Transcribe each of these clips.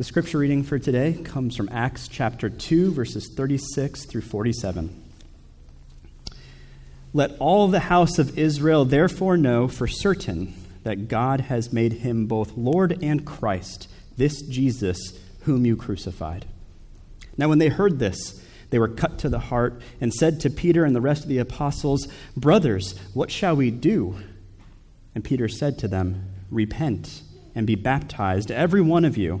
The scripture reading for today comes from Acts chapter 2, verses 36 through 47. Let all the house of Israel therefore know for certain that God has made him both Lord and Christ, this Jesus whom you crucified. Now when they heard this, they were cut to the heart and said to Peter and the rest of the apostles, "Brothers, what shall we do?" And Peter said to them, "Repent and be baptized, every one of you,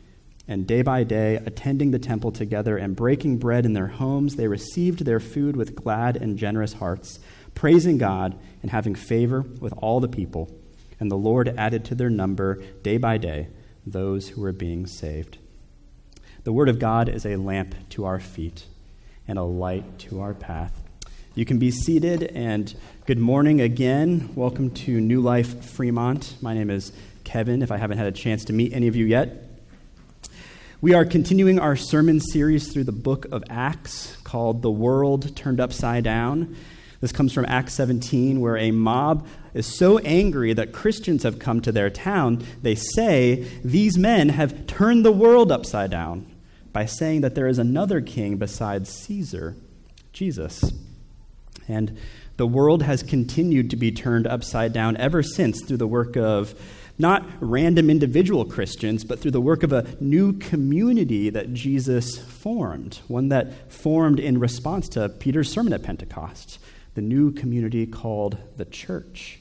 And day by day, attending the temple together and breaking bread in their homes, they received their food with glad and generous hearts, praising God and having favor with all the people. And the Lord added to their number day by day those who were being saved. The word of God is a lamp to our feet and a light to our path. You can be seated, and good morning again. Welcome to New Life Fremont. My name is Kevin, if I haven't had a chance to meet any of you yet. We are continuing our sermon series through the book of Acts called The World Turned Upside Down. This comes from Acts 17, where a mob is so angry that Christians have come to their town, they say, "These men have turned the world upside down," by saying that there is another king besides Caesar, Jesus. And the world has continued to be turned upside down ever since through the work of not random individual Christians, but through the work of a new community that Jesus formed, one that formed in response to Peter's sermon at Pentecost, the new community called the church.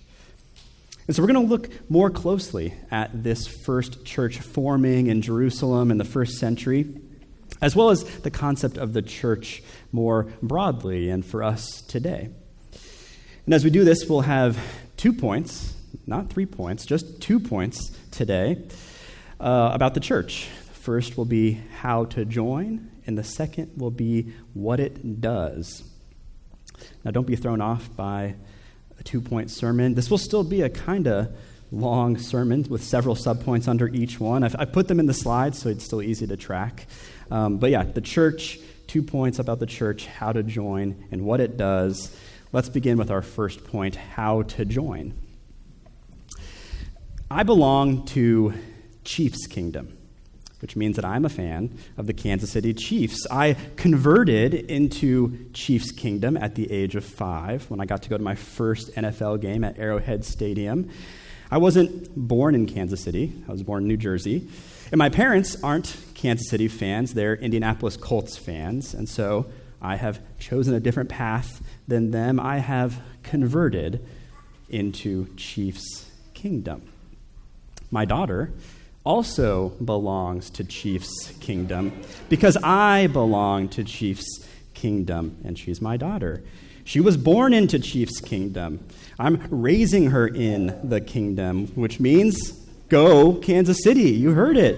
And so we're going to look more closely at this first church forming in Jerusalem in the first century, as well as the concept of the church more broadly and for us today. And as we do this, we'll have 2 points, not 3 points, just 2 points today about the church. First will be how to join, and the second will be what it does. Now, don't be thrown off by a 2-point sermon. This will still be a kind of long sermon with several subpoints under each one. I've put them in the slides, so it's still easy to track. But yeah, the church, 2 points about the church, how to join, and what it does. Let's begin with our first point, how to join. I belong to Chiefs Kingdom, which means that I'm a fan of the Kansas City Chiefs. I converted into Chiefs Kingdom at the age of 5 when I got to go to my first NFL game at Arrowhead Stadium. I wasn't born in Kansas City. I was born in New Jersey. And my parents aren't Kansas City fans. They're Indianapolis Colts fans. And so I have chosen a different path than them. I have converted into Chiefs Kingdom. My daughter also belongs to Chiefs Kingdom because I belong to Chiefs Kingdom, and she's my daughter. She was born into Chiefs Kingdom. I'm raising her in the kingdom, which means go Kansas City. You heard it.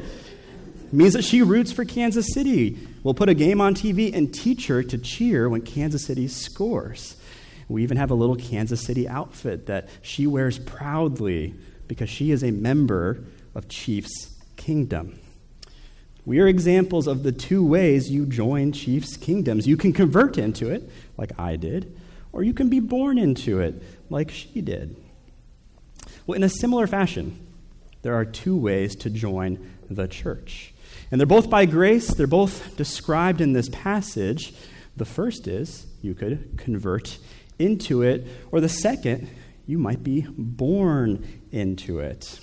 It means that she roots for Kansas City. We'll put a game on TV and teach her to cheer when Kansas City scores. We even have a little Kansas City outfit that she wears proudly because she is a member of Chiefs Kingdom. We are examples of the two ways you join Chiefs Kingdoms. You can convert into it, like I did, or you can be born into it, like she did. Well, in a similar fashion, there are two ways to join the church. And they're both by grace. They're both described in this passage. The first is you could convert into it, or the second, you might be born into it.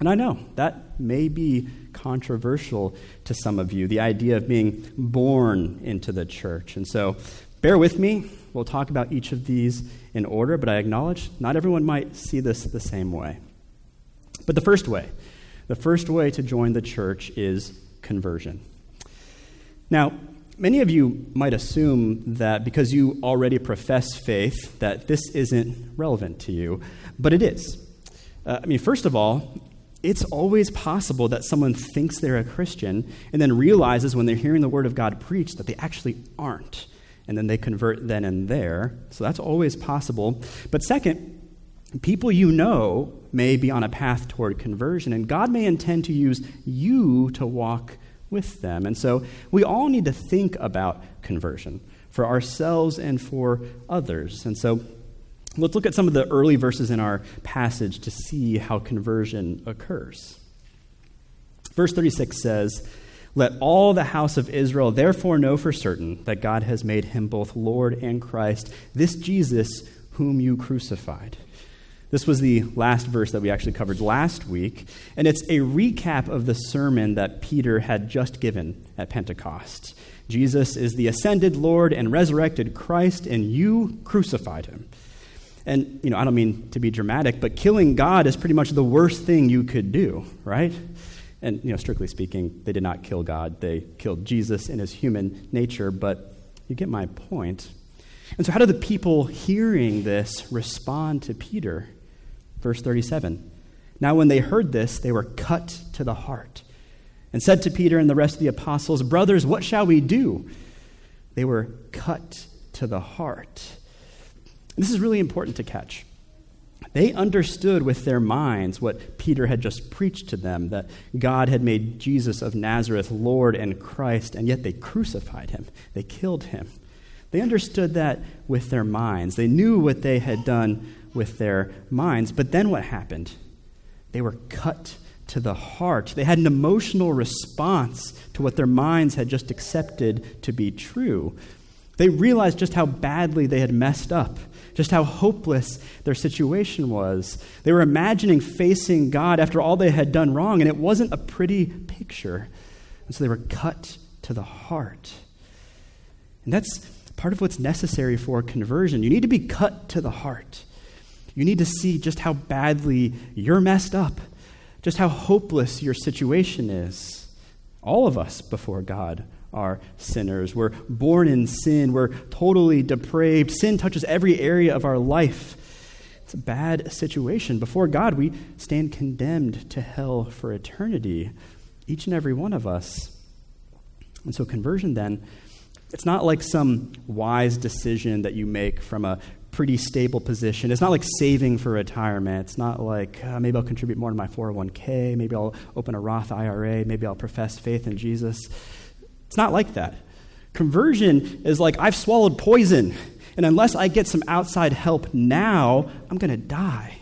And I know that may be controversial to some of you, the idea of being born into the church. And so Bear with me. We'll talk about each of these in order, but I acknowledge not everyone might see this the same way. But the first way to join the church is conversion. Now, many of you might assume that because you already profess faith that this isn't relevant to you, but it is. First of all, it's always possible that someone thinks they're a Christian and then realizes when they're hearing the word of God preached that they actually aren't, and then they convert then and there. So that's always possible. But second, people you know may be on a path toward conversion, and God may intend to use you to walk with them. And so we all need to think about conversion for ourselves and for others. And so let's look at some of the early verses in our passage to see how conversion occurs. Verse 36 says, "Let all the house of Israel therefore know for certain that God has made him both Lord and Christ, this Jesus whom you crucified." This was the last verse that we actually covered last week, and it's a recap of the sermon that Peter had just given at Pentecost. Jesus is the ascended Lord and resurrected Christ, and you crucified him. And, I don't mean to be dramatic, but killing God is pretty much the worst thing you could do, right? And, strictly speaking, they did not kill God. They killed Jesus in his human nature, but you get my point. And so how do the people hearing this respond to Peter? Verse 37, "Now when they heard this, they were cut to the heart and said to Peter and the rest of the apostles, 'Brothers, what shall we do?'" They were cut to the heart. This is really important to catch. They understood with their minds what Peter had just preached to them, that God had made Jesus of Nazareth Lord and Christ, and yet they crucified him. They killed him. They understood that with their minds. They knew what they had done with their minds. But then what happened? They were cut to the heart. They had an emotional response to what their minds had just accepted to be true. They realized just how badly they had messed up, just how hopeless their situation was. They were imagining facing God after all they had done wrong, and it wasn't a pretty picture. And so they were cut to the heart. And that's part of what's necessary for conversion. You need to be cut to the heart. You need to see just how badly you're messed up, just how hopeless your situation is. All of us before God are sinners. We're born in sin. We're totally depraved. Sin touches every area of our life. It's a bad situation. Before God, we stand condemned to hell for eternity, each and every one of us. And so conversion then, it's not like some wise decision that you make from a pretty stable position. It's not like saving for retirement. It's not like, maybe I'll contribute more to my 401k. Maybe I'll open a Roth IRA. Maybe I'll profess faith in Jesus. It's not like that. Conversion is like, I've swallowed poison, and unless I get some outside help now, I'm going to die.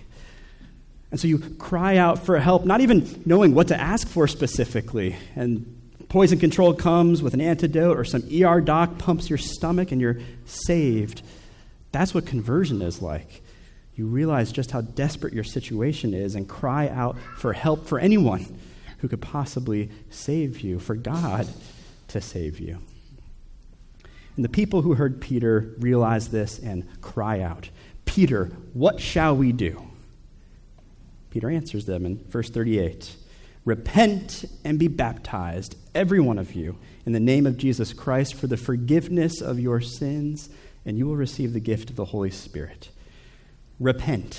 And so you cry out for help, not even knowing what to ask for specifically. And poison control comes with an antidote, or some ER doc pumps your stomach, and you're saved. That's what conversion is like. You realize just how desperate your situation is and cry out for help for anyone who could possibly save you, for God to save you. And the people who heard Peter realize this and cry out, "Peter, what shall we do?" Peter answers them in verse 38, "Repent and be baptized, every one of you, in the name of Jesus Christ for the forgiveness of your sins, and you will receive the gift of the Holy Spirit." Repent,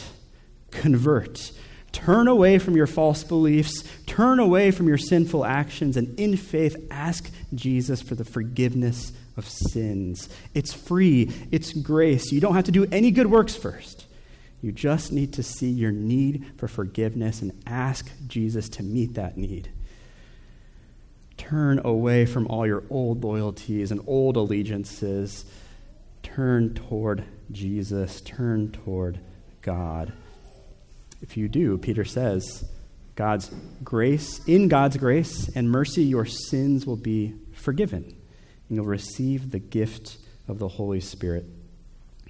convert, turn away from your false beliefs, turn away from your sinful actions, and in faith ask Jesus for the forgiveness of sins. It's free, it's grace. You don't have to do any good works first. You just need to see your need for forgiveness and ask Jesus to meet that need. Turn away from all your old loyalties and old allegiances. Turn toward Jesus, turn toward God. If you do, Peter says, in God's grace and mercy, your sins will be forgiven, and you'll receive the gift of the Holy Spirit.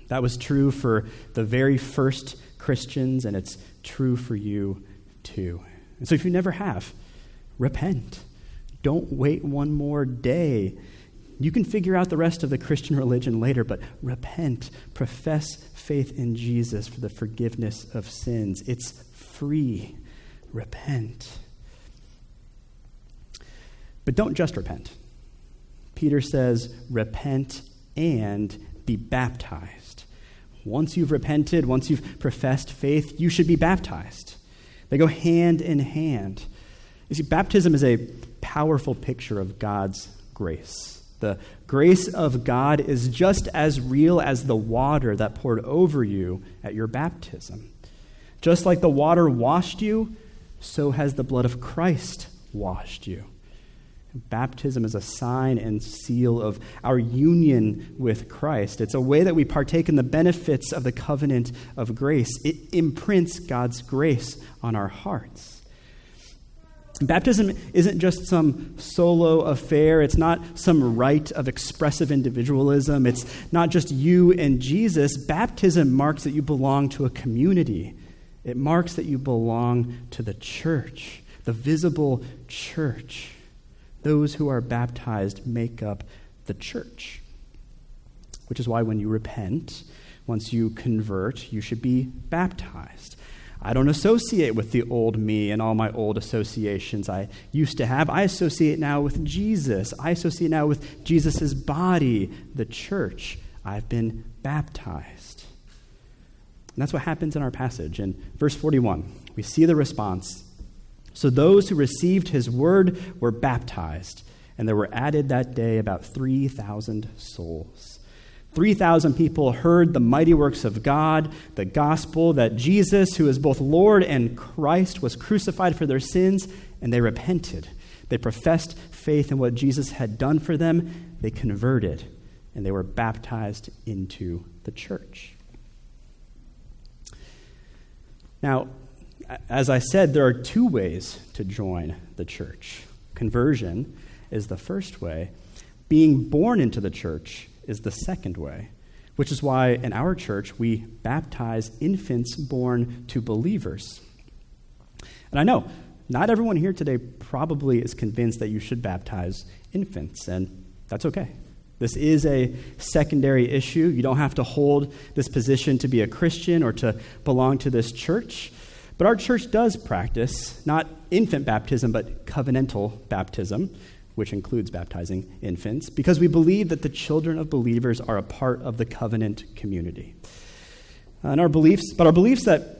That was true for the very first Christians, and it's true for you too. And so if you never have, repent. Don't wait one more day. You can figure out the rest of the Christian religion later, but repent, profess faith in Jesus for the forgiveness of sins. It's free. Repent. But don't just repent. Peter says, repent and be baptized. Once you've repented, once you've professed faith, you should be baptized. They go hand in hand. You see, baptism is a powerful picture of God's grace. The grace of God is just as real as the water that poured over you at your baptism. Just like the water washed you, so has the blood of Christ washed you. Baptism is a sign and seal of our union with Christ. It's a way that we partake in the benefits of the covenant of grace. It imprints God's grace on our hearts. Baptism isn't just some solo affair. It's not some rite of expressive individualism. It's not just you and Jesus. Baptism marks that you belong to a community. It marks that you belong to the church, the visible church. Those who are baptized make up the church, which is why when you repent, once you convert, you should be baptized. I don't associate with the old me and all my old associations I used to have. I associate now with Jesus. I associate now with Jesus' body, the church. I've been baptized. And that's what happens in our passage. In verse 41, we see the response. So those who received his word were baptized, and there were added that day about 3,000 souls. 3,000 people heard the mighty works of God, the gospel that Jesus, who is both Lord and Christ, was crucified for their sins, and they repented. They professed faith in what Jesus had done for them. They converted, and they were baptized into the church. Now, as I said, there are two ways to join the church. Conversion is the first way. Being born into the church is the second way, which is why in our church we baptize infants born to believers. And I know not everyone here today probably is convinced that you should baptize infants, and that's okay. This is a secondary issue. You don't have to hold this position to be a Christian or to belong to this church. But our church does practice not infant baptism, but covenantal baptism, which includes baptizing infants, because we believe that the children of believers are a part of the covenant community. And our beliefs that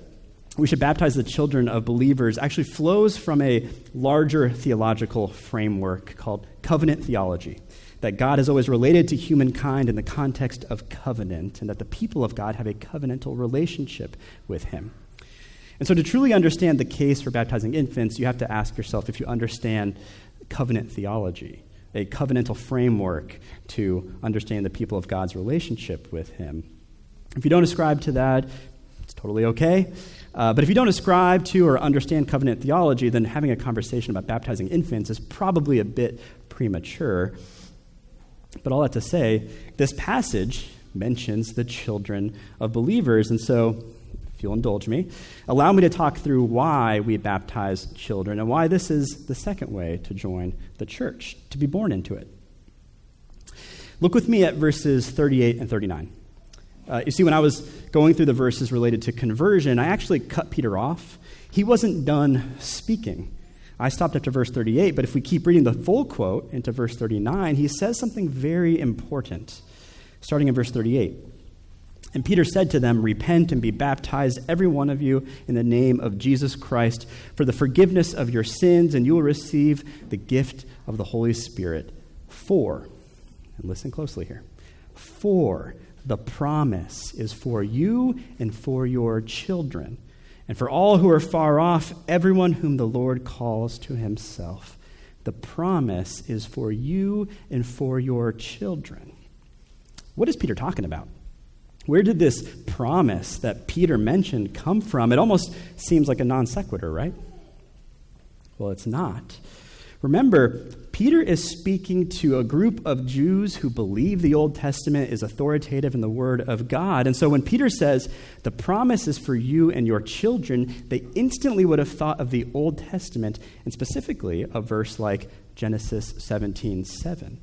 we should baptize the children of believers actually flows from a larger theological framework called covenant theology, that God is always related to humankind in the context of covenant, and that the people of God have a covenantal relationship with him. And so to truly understand the case for baptizing infants, you have to ask yourself if you understand covenant theology, a covenantal framework to understand the people of God's relationship with him. If you don't ascribe to that, it's totally okay. But if you don't ascribe to or understand covenant theology, then having a conversation about baptizing infants is probably a bit premature. But all that to say, this passage mentions the children of believers, and so if you'll indulge me, allow me to talk through why we baptize children and why this is the second way to join the church, to be born into it. Look with me at verses 38 and 39. You see, when I was going through the verses related to conversion, I actually cut Peter off. He wasn't done speaking. I stopped after verse 38, but if we keep reading the full quote into verse 39, he says something very important, starting in verse 38. And Peter said to them, repent and be baptized, every one of you, in the name of Jesus Christ, for the forgiveness of your sins, and you will receive the gift of the Holy Spirit. For, and listen closely here, for the promise is for you and for your children, and for all who are far off, everyone whom the Lord calls to himself. The promise is for you and for your children. What is Peter talking about? Where did this promise that Peter mentioned come from? It almost seems like a non sequitur, right? Well, it's not. Remember, Peter is speaking to a group of Jews who believe the Old Testament is authoritative in the Word of God. And so when Peter says, the promise is for you and your children, they instantly would have thought of the Old Testament, and specifically a verse like Genesis 17:7.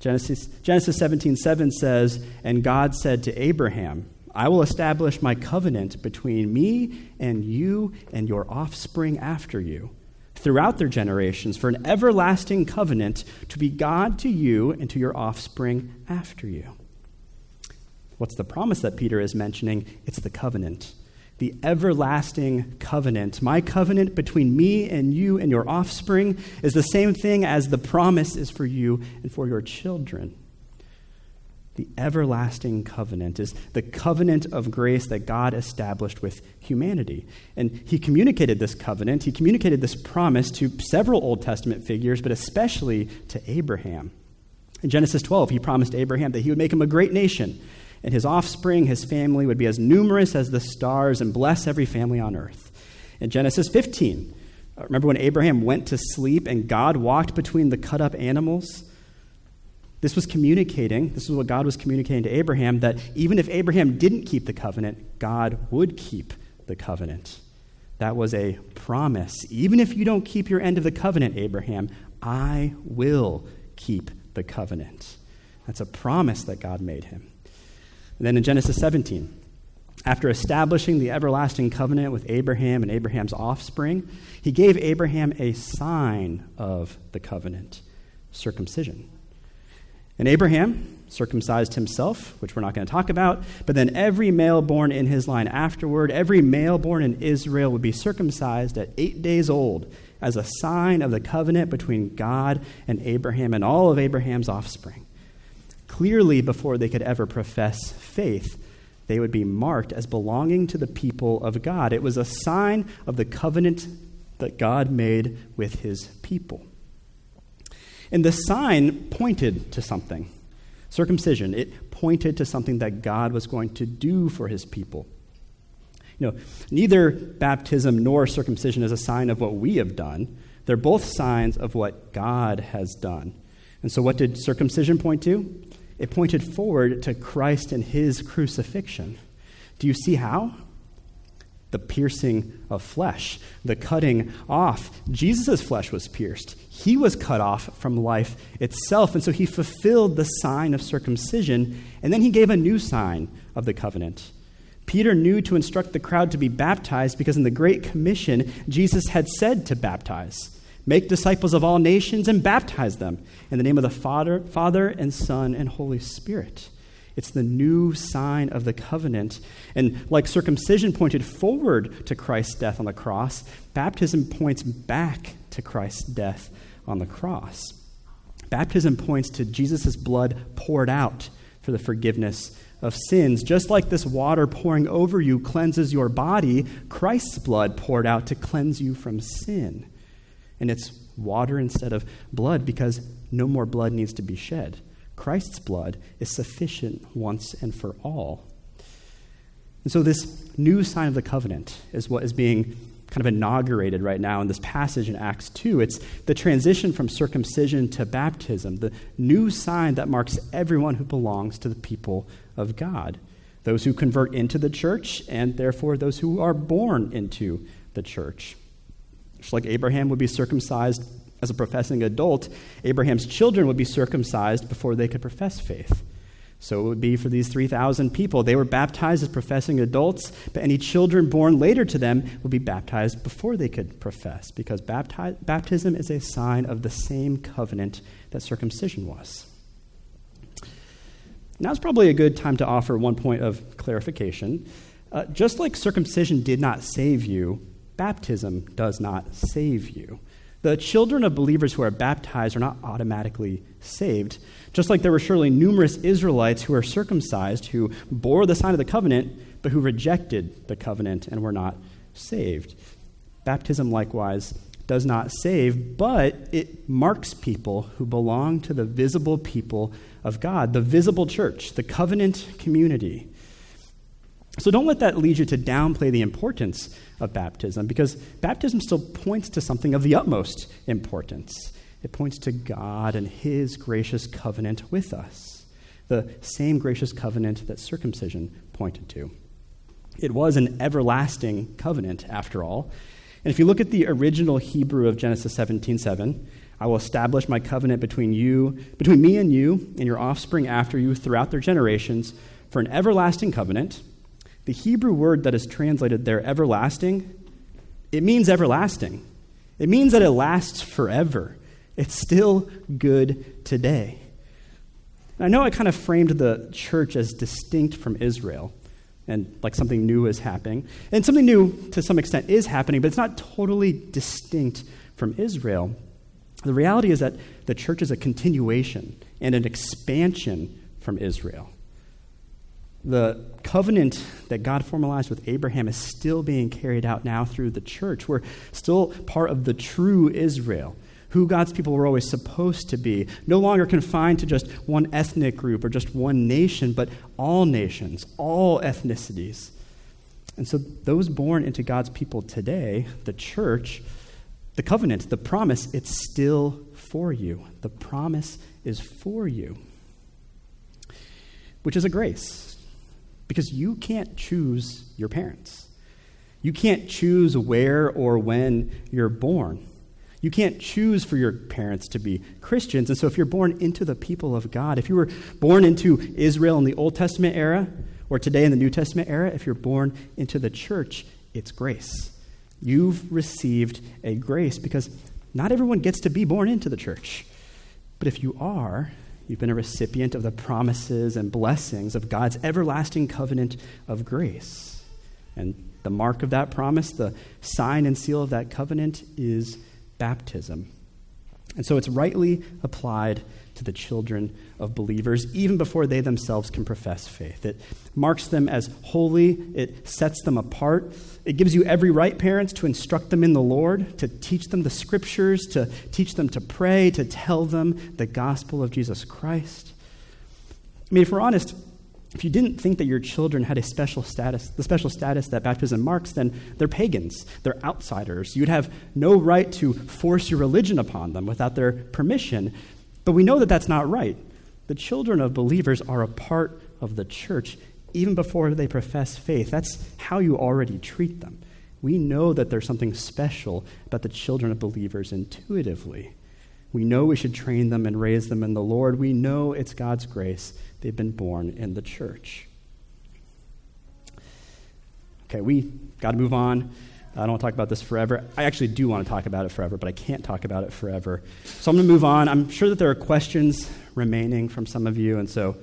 Genesis 17:7 says, "And God said to Abraham, I will establish my covenant between me and you and your offspring after you, throughout their generations, for an everlasting covenant to be God to you and to your offspring after you." What's the promise that Peter is mentioning? It's the covenant. The everlasting covenant. My covenant between me and you and your offspring is the same thing as the promise is for you and for your children. The everlasting covenant is the covenant of grace that God established with humanity. And he communicated this covenant, he communicated this promise to several Old Testament figures, but especially to Abraham. In Genesis 12, he promised Abraham that he would make him a great nation, and his offspring, his family, would be as numerous as the stars and bless every family on earth. In Genesis 15, remember when Abraham went to sleep and God walked between the cut-up animals? This is what God was communicating to Abraham, that even if Abraham didn't keep the covenant, God would keep the covenant. That was a promise. Even if you don't keep your end of the covenant, Abraham, I will keep the covenant. That's a promise that God made him. And then in Genesis 17, after establishing the everlasting covenant with Abraham and Abraham's offspring, he gave Abraham a sign of the covenant, circumcision. And Abraham circumcised himself, which we're not going to talk about, but then every male born in his line afterward, every male born in Israel would be circumcised at 8 days old as a sign of the covenant between God and Abraham and all of Abraham's offspring. Clearly, before they could ever profess faith, they would be marked as belonging to the people of God. It was a sign of the covenant that God made with his people. And the sign pointed to something. Circumcision, it pointed to something that God was going to do for his people. You know, neither baptism nor circumcision is a sign of what we have done. They're both signs of what God has done. And so what did circumcision point to? It pointed forward to Christ and his crucifixion. Do you see how? The piercing of flesh, the cutting off. Jesus' flesh was pierced. He was cut off from life itself, and so he fulfilled the sign of circumcision, and then he gave a new sign of the covenant. Peter knew to instruct the crowd to be baptized because in the Great Commission, Jesus had said to baptize. Make disciples of all nations and baptize them in the name of the Father and Son and Holy Spirit. It's the new sign of the covenant. And like circumcision pointed forward to Christ's death on the cross, baptism points back to Christ's death on the cross. Baptism points to Jesus' blood poured out for the forgiveness of sins. Just like this water pouring over you cleanses your body, Christ's blood poured out to cleanse you from sin. And it's water instead of blood because no more blood needs to be shed. Christ's blood is sufficient once and for all. And so this new sign of the covenant is what is being kind of inaugurated right now in this passage in Acts 2. It's the transition from circumcision to baptism, the new sign that marks everyone who belongs to the people of God, those who convert into the church and therefore those who are born into the church. Just like Abraham would be circumcised as a professing adult, Abraham's children would be circumcised before they could profess faith. So it would be for these 3,000 people. They were baptized as professing adults, but any children born later to them would be baptized before they could profess, because baptism is a sign of the same covenant that circumcision was. Now's probably a good time to offer one point of clarification. Just like circumcision did not save you, baptism does not save you. The children of believers who are baptized are not automatically saved, just like there were surely numerous Israelites who were circumcised, who bore the sign of the covenant, but who rejected the covenant and were not saved. Baptism, likewise, does not save, but it marks people who belong to the visible people of God, the visible church, the covenant community. So don't let that lead you to downplay the importance of baptism, because baptism still points to something of the utmost importance. It points to God and his gracious covenant with us, the same gracious covenant that circumcision pointed to. It was an everlasting covenant, after all. And if you look at the original Hebrew of Genesis 17:7, I will establish my covenant between me and you and your offspring after you throughout their generations for an everlasting covenant." The Hebrew word that is translated there, everlasting, it means everlasting. It means that it lasts forever. It's still good today. And I know I kind of framed the church as distinct from Israel, and like something new is happening. And something new, to some extent, is happening, but it's not totally distinct from Israel. The reality is that the church is a continuation and an expansion from Israel. The covenant that God formalized with Abraham is still being carried out now through the church. We're still part of the true Israel, who God's people were always supposed to be, no longer confined to just one ethnic group or just one nation, but all nations, all ethnicities. And so those born into God's people today, the church, the covenant, the promise, it's still for you. The promise is for you, which is a grace, because you can't choose your parents. You can't choose where or when you're born. You can't choose for your parents to be Christians. And so if you're born into the people of God, if you were born into Israel in the Old Testament era or today in the New Testament era, if you're born into the church, it's grace. You've received a grace because not everyone gets to be born into the church. But if you are, you've been a recipient of the promises and blessings of God's everlasting covenant of grace. And the mark of that promise, the sign and seal of that covenant is baptism. And so it's rightly applied to the children of believers even before they themselves can profess faith. It marks them as holy. It sets them apart. It gives you every right, parents, to instruct them in the Lord, to teach them the scriptures, to teach them to pray, to tell them the gospel of Jesus Christ. I mean, if we're honest, if you didn't think that your children had a special status, the special status that baptism marks, then they're pagans, they're outsiders. You'd have no right to force your religion upon them without their permission. But we know that that's not right. The children of believers are a part of the church even before they profess faith. That's how you already treat them. We know that there's something special about the children of believers intuitively. We know we should train them and raise them in the Lord. We know it's God's grace. They've been born in the church. Okay, we got to move on. I don't want to talk about this forever. I actually do want to talk about it forever, but I can't talk about it forever. So I'm going to move on. I'm sure that there are questions remaining from some of you, and so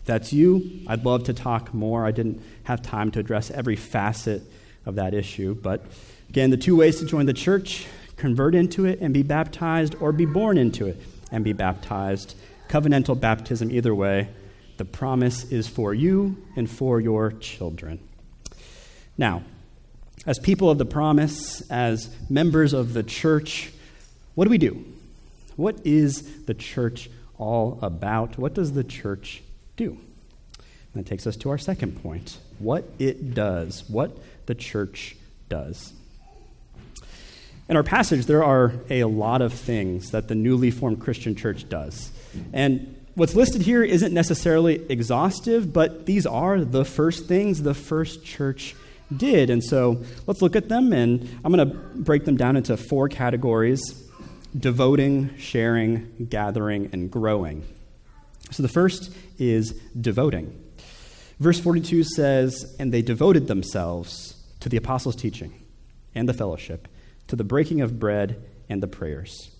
if that's you, I'd love to talk more. I didn't have time to address every facet of that issue, but again, the two ways to join the church: convert into it and be baptized, or be born into it and be baptized. Covenantal baptism, either way. The promise is for you and for your children. Now, as people of the promise, as members of the church, what do we do? What is the church all about? What does the church do? And that takes us to our second point, what it does, what the church does. In our passage, there are a lot of things that the newly formed Christian church does. And what's listed here isn't necessarily exhaustive, but these are the first things the first church did. And so let's look at them, and I'm going to break them down into four categories: devoting, sharing, gathering, and growing. So the first is devoting. Verse 42 says, "And they devoted themselves to the apostles' teaching and the fellowship, to the breaking of bread and the prayers."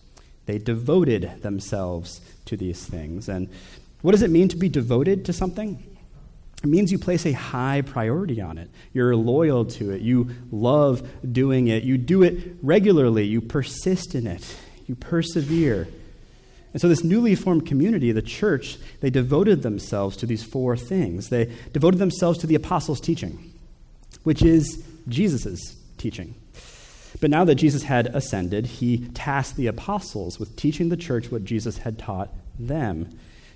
They devoted themselves to these things. And what does it mean to be devoted to something? It means you place a high priority on it. You're loyal to it. You love doing it. You do it regularly. You persist in it. You persevere. And so this newly formed community, the church, they devoted themselves to these four things. They devoted themselves to the apostles' teaching, which is Jesus's teaching. But now that Jesus had ascended, he tasked the apostles with teaching the church what Jesus had taught them.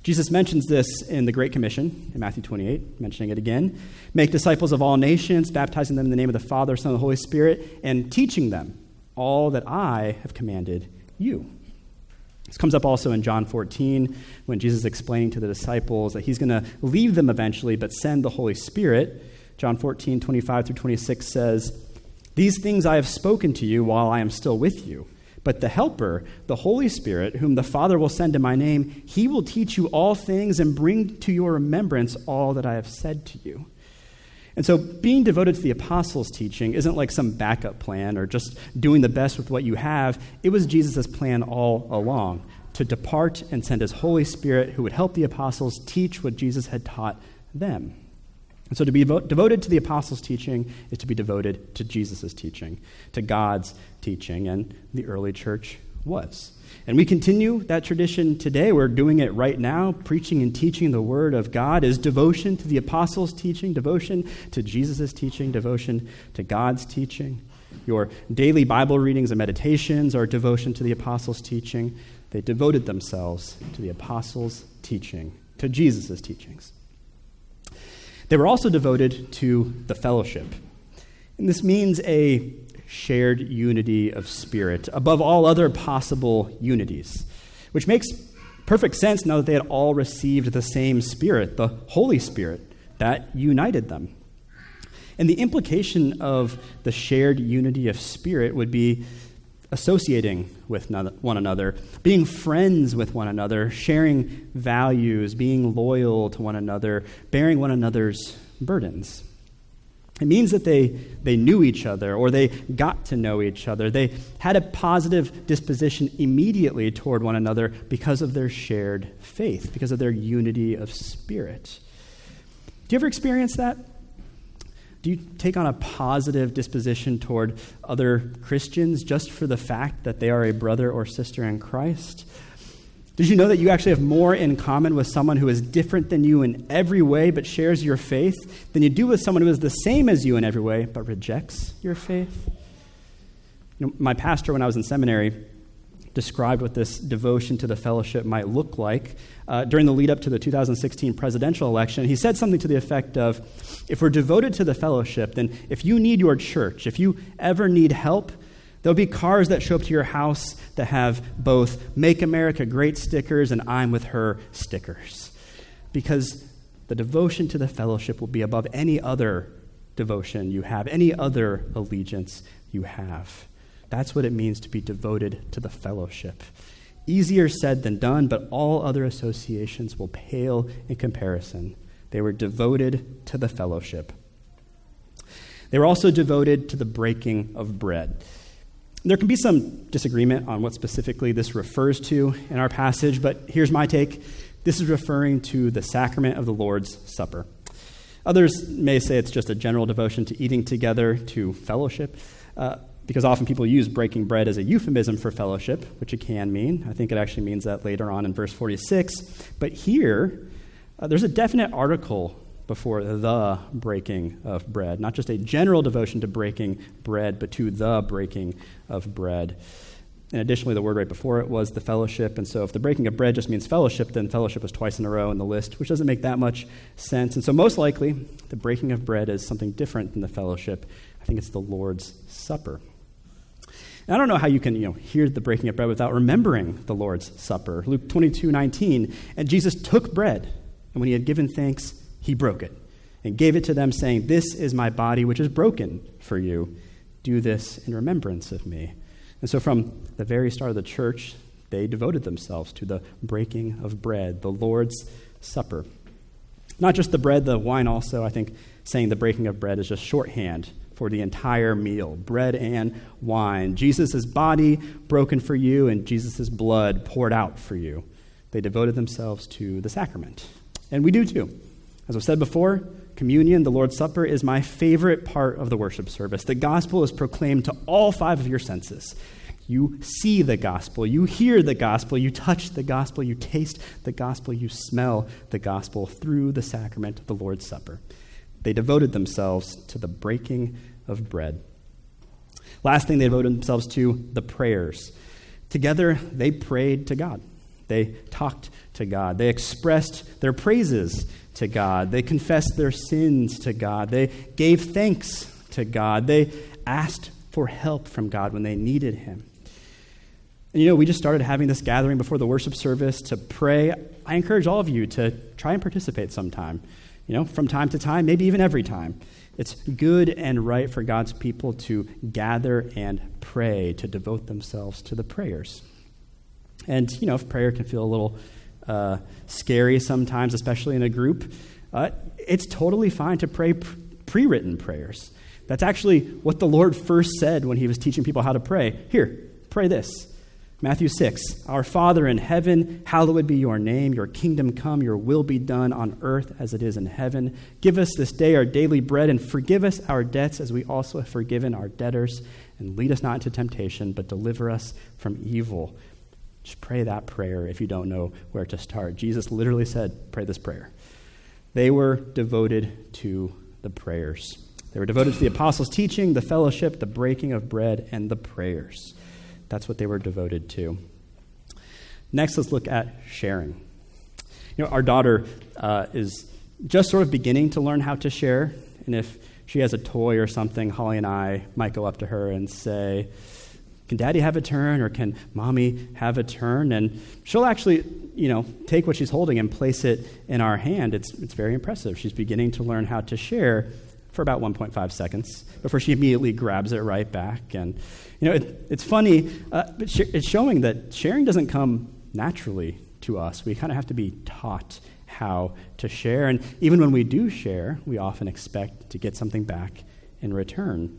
Jesus mentions this in the Great Commission in Matthew 28, mentioning it again. "Make disciples of all nations, baptizing them in the name of the Father, Son, and the Holy Spirit, and teaching them all that I have commanded you." This comes up also in John 14 when Jesus is explaining to the disciples that he's going to leave them eventually but send the Holy Spirit. John 14, 25 through 26 says, "These things I have spoken to you while I am still with you, But the Helper, the Holy Spirit, whom the Father will send in my name, he will teach you all things and bring to your remembrance all that I have said to you. And so being devoted to the apostles' teaching isn't like some backup plan or just doing the best with what you have. It was Jesus' plan all along, to depart and send his Holy Spirit who would help the apostles teach what Jesus had taught them. And so to be devoted to the apostles' teaching is to be devoted to Jesus' teaching, to God's teaching, and the early church was. And we continue that tradition today. We're doing it right now. Preaching and teaching the Word of God is devotion to the apostles' teaching, devotion to Jesus' teaching, devotion to God's teaching. Your daily Bible readings and meditations are devotion to the apostles' teaching. They devoted themselves to the apostles' teaching, to Jesus' teachings. They were also devoted to the fellowship. And this means a shared unity of spirit above all other possible unities, which makes perfect sense now that they had all received the same Spirit, the Holy Spirit, that united them. And the implication of the shared unity of spirit would be associating with one another, being friends with one another, sharing values, being loyal to one another, bearing one another's burdens. It means that they knew each other, or they got to know each other. They had a positive disposition immediately toward one another because of their shared faith, because of their unity of spirit. Do you ever experience that? Do you take on a positive disposition toward other Christians just for the fact that they are a brother or sister in Christ? Did you know that you actually have more in common with someone who is different than you in every way but shares your faith than you do with someone who is the same as you in every way but rejects your faith? You know, my pastor, when I was in seminary, described what this devotion to the fellowship might look like during the lead up to the 2016 presidential election. He said something to the effect of, if we're devoted to the fellowship, then if you need your church, if you ever need help, there'll be cars that show up to your house that have both Make America Great stickers and I'm with her stickers. Because the devotion to the fellowship will be above any other devotion you have, any other allegiance you have. That's what it means to be devoted to the fellowship. Easier said than done, but all other associations will pale in comparison. They were devoted to the fellowship. They were also devoted to the breaking of bread. There can be some disagreement on what specifically this refers to in our passage, but here's my take. This is referring to the sacrament of the Lord's Supper. Others may say it's just a general devotion to eating together, to fellowship, because often people use breaking bread as a euphemism for fellowship, which it can mean. I think it actually means that later on in verse 46. But here, there's a definite article before the breaking of bread, not just a general devotion to breaking bread, but to the breaking of bread. And additionally, the word right before it was the fellowship. And so if the breaking of bread just means fellowship, then fellowship was twice in a row in the list, which doesn't make that much sense. And so most likely, the breaking of bread is something different than the fellowship. I think it's the Lord's Supper. I don't know how you can, hear the breaking of bread without remembering the Lord's Supper. Luke 22:19, and Jesus took bread, and when he had given thanks, he broke it and gave it to them, saying, this is my body, which is broken for you. Do this in remembrance of me. And so from the very start of the church, they devoted themselves to the breaking of bread, the Lord's Supper. Not just the bread, the wine also. I think saying the breaking of bread is just shorthand for the entire meal, bread and wine. Jesus' body broken for you and Jesus' blood poured out for you. They devoted themselves to the sacrament. And we do too. As I've said before, communion, the Lord's Supper, is my favorite part of the worship service. The gospel is proclaimed to all five of your senses. You see the gospel, you hear the gospel, you touch the gospel, you taste the gospel, you smell the gospel through the sacrament of the Lord's Supper. They devoted themselves to the breaking of bread. Last thing they devoted themselves to, the prayers. Together, they prayed to God. They talked to God. They expressed their praises to God. They confessed their sins to God. They gave thanks to God. They asked for help from God when they needed him. And we just started having this gathering before the worship service to pray. I encourage all of you to try and participate sometime. you know, from time to time, maybe even every time. It's good and right for God's people to gather and pray, to devote themselves to the prayers. And, you know, if prayer can feel a little scary sometimes, especially in a group, it's totally fine to pray pre-written prayers. That's actually what the Lord first said when he was teaching people how to pray. Here, pray this. Matthew 6, "Our Father in heaven, hallowed be your name. Your kingdom come, your will be done on earth as it is in heaven. Give us this day our daily bread and forgive us our debts as we also have forgiven our debtors. And lead us not into temptation, but deliver us from evil." Just pray that prayer if you don't know where to start. Jesus literally said, pray this prayer. They were devoted to the prayers. They were devoted to the apostles' teaching, the fellowship, the breaking of bread, and the prayers. That's what they were devoted to. Next, let's look at sharing. You know, our daughter is just sort of beginning to learn how to share. And if she has a toy or something, Holly and I might go up to her and say, "Can Daddy have a turn?" or "Can Mommy have a turn?" And she'll actually, you know, take what she's holding and place it in our hand. It's very impressive. She's beginning to learn how to share for about 1.5 seconds before she immediately grabs it right back. And, you know, it's funny, but it's showing that sharing doesn't come naturally to us. We kind of have to be taught how to share. And even when we do share, we often expect to get something back in return.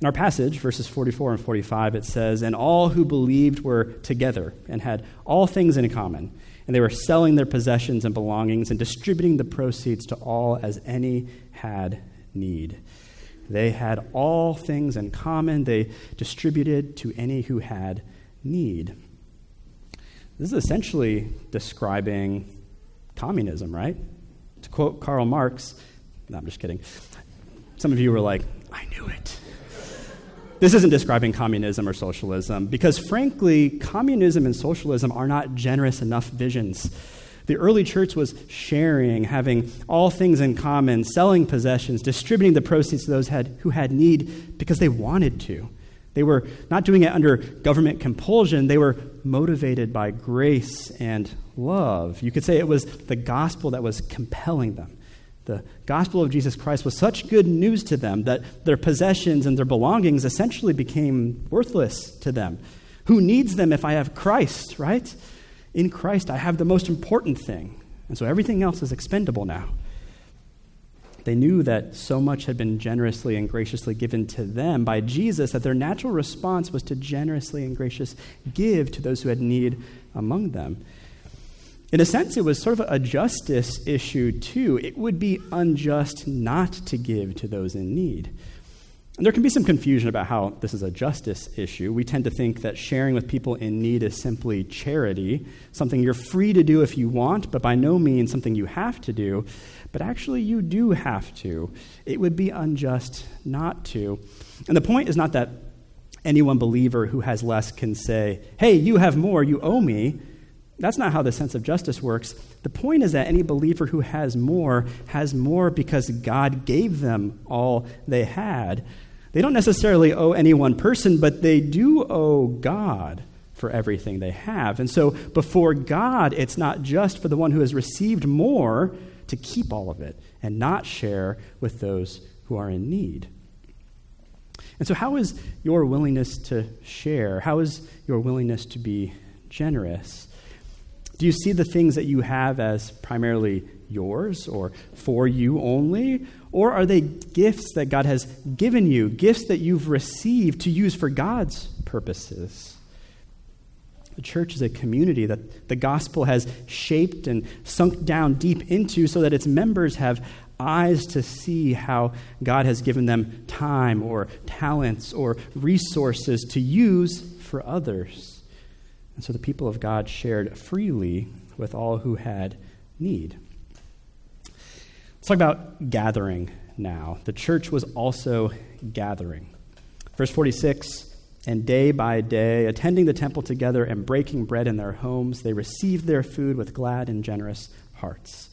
In our passage, verses 44 and 45, it says, "And all who believed were together and had all things in common. And they were selling their possessions and belongings and distributing the proceeds to all as any had need." They had all things in common. They distributed to any who had need. This is essentially describing communism, right? To quote Karl Marx, no, I'm just kidding. Some of you were like, I knew it. This isn't describing communism or socialism, because frankly, communism and socialism are not generous enough visions. The early church was sharing, having all things in common, selling possessions, distributing the proceeds to those who had need because they wanted to. They were not doing it under government compulsion. They were motivated by grace and love. You could say it was the gospel that was compelling them. The gospel of Jesus Christ was such good news to them that their possessions and their belongings essentially became worthless to them. Who needs them if I have Christ, right? In Christ, I have the most important thing. And so everything else is expendable now. They knew that so much had been generously and graciously given to them by Jesus that their natural response was to generously and graciously give to those who had need among them. In a sense, it was sort of a justice issue, too. It would be unjust not to give to those in need. And there can be some confusion about how this is a justice issue. We tend to think that sharing with people in need is simply charity, something you're free to do if you want, but by no means something you have to do. But actually, you do have to. It would be unjust not to. And the point is not that any one believer who has less can say, "Hey, you have more, you owe me." That's not how the sense of justice works. The point is that any believer who has more because God gave them all they had. They don't necessarily owe any one person, but they do owe God for everything they have. And so before God, it's not just for the one who has received more to keep all of it and not share with those who are in need. And so how is your willingness to share? How is your willingness to be generous? Do you see the things that you have as primarily yours or for you only? Or are they gifts that God has given you, gifts that you've received to use for God's purposes? The church is a community that the gospel has shaped and sunk down deep into so that its members have eyes to see how God has given them time or talents or resources to use for others. And so the people of God shared freely with all who had need. Let's talk about gathering now. The church was also gathering. Verse 46, "And day by day, attending the temple together and breaking bread in their homes, they received their food with glad and generous hearts."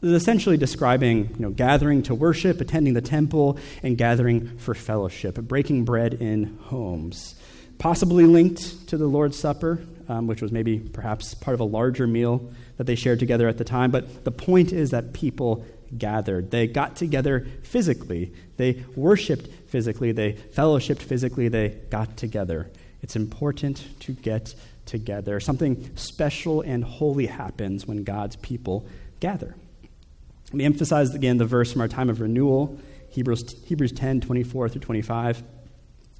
This is essentially describing, you know, gathering to worship, attending the temple, and gathering for fellowship, breaking bread in homes. Possibly linked to the Lord's Supper, which was maybe perhaps part of a larger meal that they shared together at the time. But the point is that people gathered. They got together physically. They worshiped physically. They fellowshiped physically. They got together. It's important to get together. Something special and holy happens when God's people gather. We emphasize again the verse from our time of renewal, Hebrews 10, 24 through 25.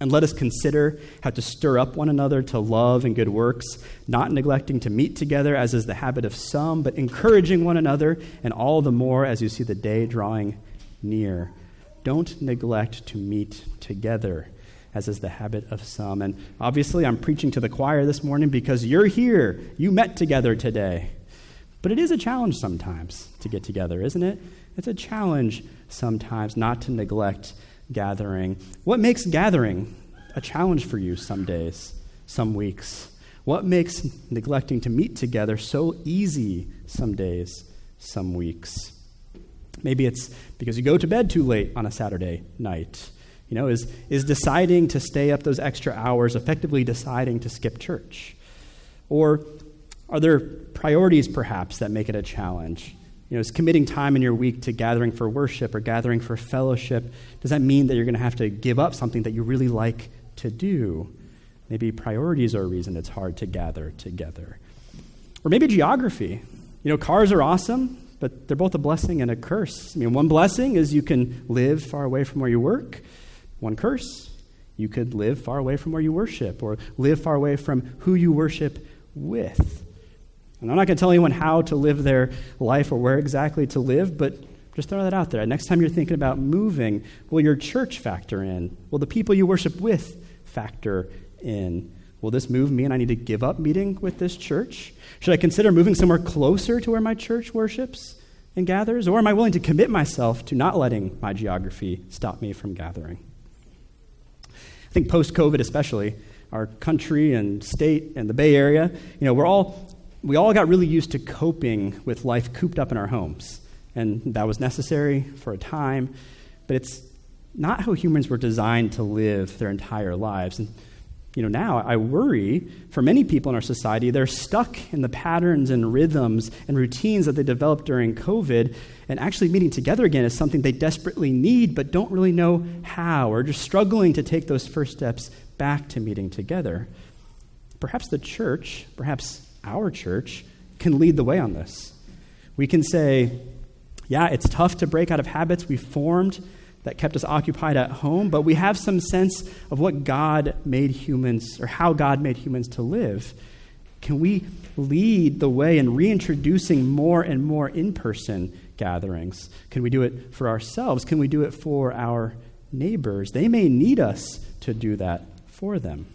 And let us consider how to stir up one another to love and good works, not neglecting to meet together as is the habit of some, but encouraging one another, and all the more as you see the day drawing near. Don't neglect to meet together, as is the habit of some. And obviously, I'm preaching to the choir this morning because you're here. You met together today. But it is a challenge sometimes to get together, isn't it? It's a challenge sometimes not to neglect gathering. What makes gathering a challenge for you some days, some weeks? What makes neglecting to meet together so easy some days, some weeks? Maybe it's because you go to bed too late on a Saturday night. You know, is deciding to stay up those extra hours effectively deciding to skip church? Or are there priorities perhaps that make it a challenge? You know, is committing time in your week to gathering for worship or gathering for fellowship, does that mean that you're going to have to give up something that you really like to do? Maybe priorities are a reason it's hard to gather together. Or maybe geography. You know, cars are awesome, but they're both a blessing and a curse. I mean, one blessing is you can live far away from where you work. One curse, you could live far away from where you worship or live far away from who you worship with. And I'm not going to tell anyone how to live their life or where exactly to live, but just throw that out there. Next time you're thinking about moving, will your church factor in? Will the people you worship with factor in? Will this move mean I need to give up meeting with this church? Should I consider moving somewhere closer to where my church worships and gathers? Or am I willing to commit myself to not letting my geography stop me from gathering? I think post-COVID especially, our country and state and the Bay Area, you know, we all got really used to coping with life cooped up in our homes, and that was necessary for a time, but it's not how humans were designed to live their entire lives. And you know, now I worry for many people in our society, they're stuck in the patterns and rhythms and routines that they developed during COVID, and actually meeting together again is something they desperately need but don't really know how, or just struggling to take those first steps back to meeting together. Perhaps the church, perhaps our church, can lead the way on this. We can say, yeah, it's tough to break out of habits we formed that kept us occupied at home, but we have some sense of what God made humans, or how God made humans to live. Can we lead the way in reintroducing more and more in-person gatherings? Can we do it for ourselves? Can we do it for our neighbors? They may need us to do that for them.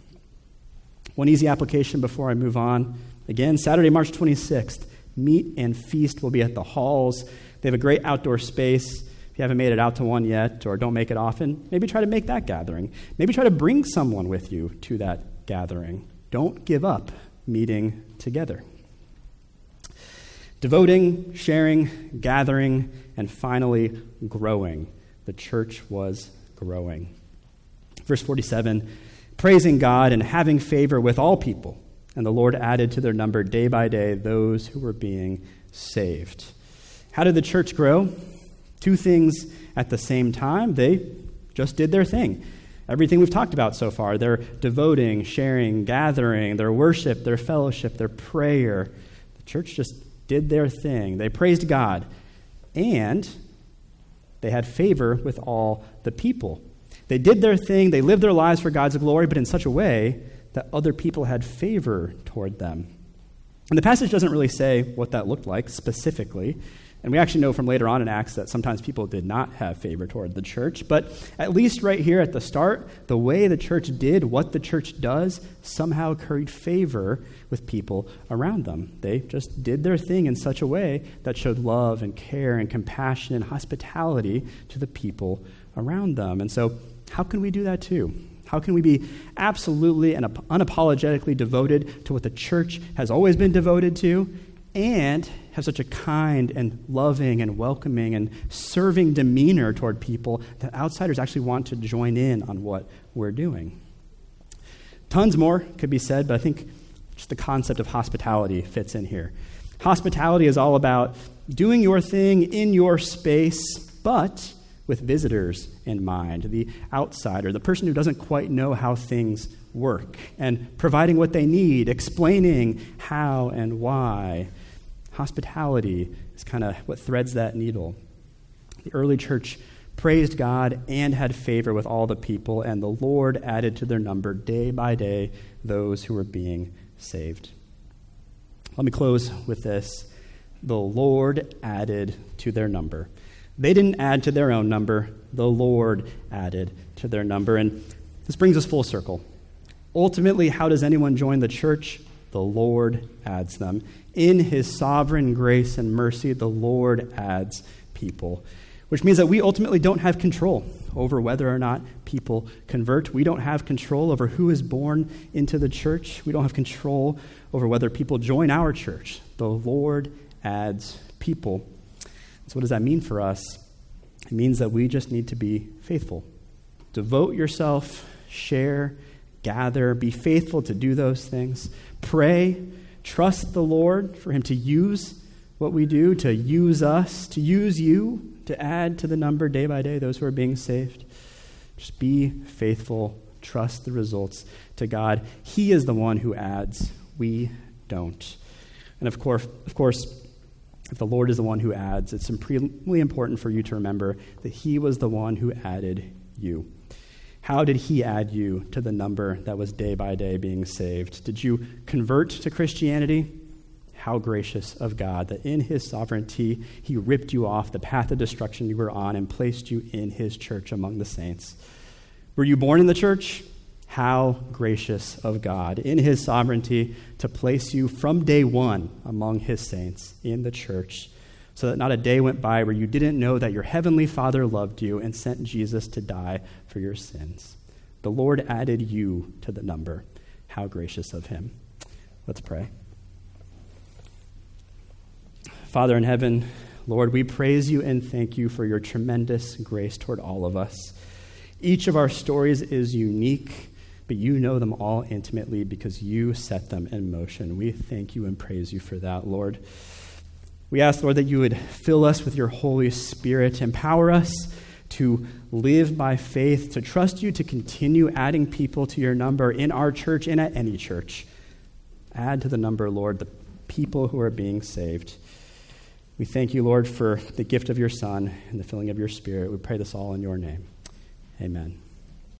One easy application before I move on. Again, Saturday, March 26th, Meet and Feast will be at the Halls. They have a great outdoor space. If you haven't made it out to one yet or don't make it often, maybe try to make that gathering. Maybe try to bring someone with you to that gathering. Don't give up meeting together. Devoting, sharing, gathering, and finally growing. The church was growing. Verse 47, praising God and having favor with all people. And the Lord added to their number day by day those who were being saved. How did the church grow? Two things at the same time. They just did their thing. Everything we've talked about so far, their devoting, sharing, gathering, their worship, their fellowship, their prayer. The church just did their thing. They praised God, and they had favor with all the people. They did their thing. They lived their lives for God's glory, but in such a way that other people had favor toward them. And the passage doesn't really say what that looked like specifically. And we actually know from later on in Acts that sometimes people did not have favor toward the church. But at least right here at the start, the way the church did what the church does somehow curried favor with people around them. They just did their thing in such a way that showed love and care and compassion and hospitality to the people around them. And so how can we do that too? How can we be absolutely and unapologetically devoted to what the church has always been devoted to, and have such a kind and loving and welcoming and serving demeanor toward people that outsiders actually want to join in on what we're doing? Tons more could be said, but I think just the concept of hospitality fits in here. Hospitality is all about doing your thing in your space, but with visitors in mind, the outsider, the person who doesn't quite know how things work, and providing what they need, explaining how and why. Hospitality is kind of what threads that needle. The early church praised God and had favor with all the people, and the Lord added to their number day by day those who were being saved. Let me close with this. The Lord added to their number. They didn't add to their own number. The Lord added to their number. And this brings us full circle. Ultimately, how does anyone join the church? The Lord adds them. In his sovereign grace and mercy, the Lord adds people, which means that we ultimately don't have control over whether or not people convert. We don't have control over who is born into the church. We don't have control over whether people join our church. The Lord adds people. So what does that mean for us? It means that we just need to be faithful. Devote yourself, share, gather, be faithful to do those things. Pray, trust the Lord for him to use what we do, to use us, to use you, to add to the number day by day those who are being saved. Just be faithful, trust the results to God. He is the one who adds, we don't. And of course, if the Lord is the one who adds, it's really important for you to remember that he was the one who added you. How did he add you to the number that was day by day being saved? Did you convert to Christianity? How gracious of God that in his sovereignty, he ripped you off the path of destruction you were on and placed you in his church among the saints. Were you born in the church? How gracious of God in his sovereignty to place you from day one among his saints in the church so that not a day went by where you didn't know that your heavenly Father loved you and sent Jesus to die for your sins. The Lord added you to the number. How gracious of him. Let's pray. Father in heaven, Lord, we praise you and thank you for your tremendous grace toward all of us. Each of our stories is unique, but you know them all intimately because you set them in motion. We thank you and praise you for that, Lord. We ask, Lord, that you would fill us with your Holy Spirit, empower us to live by faith, to trust you, to continue adding people to your number in our church and at any church. Add to the number, Lord, the people who are being saved. We thank you, Lord, for the gift of your Son and the filling of your Spirit. We pray this all in your name. Amen.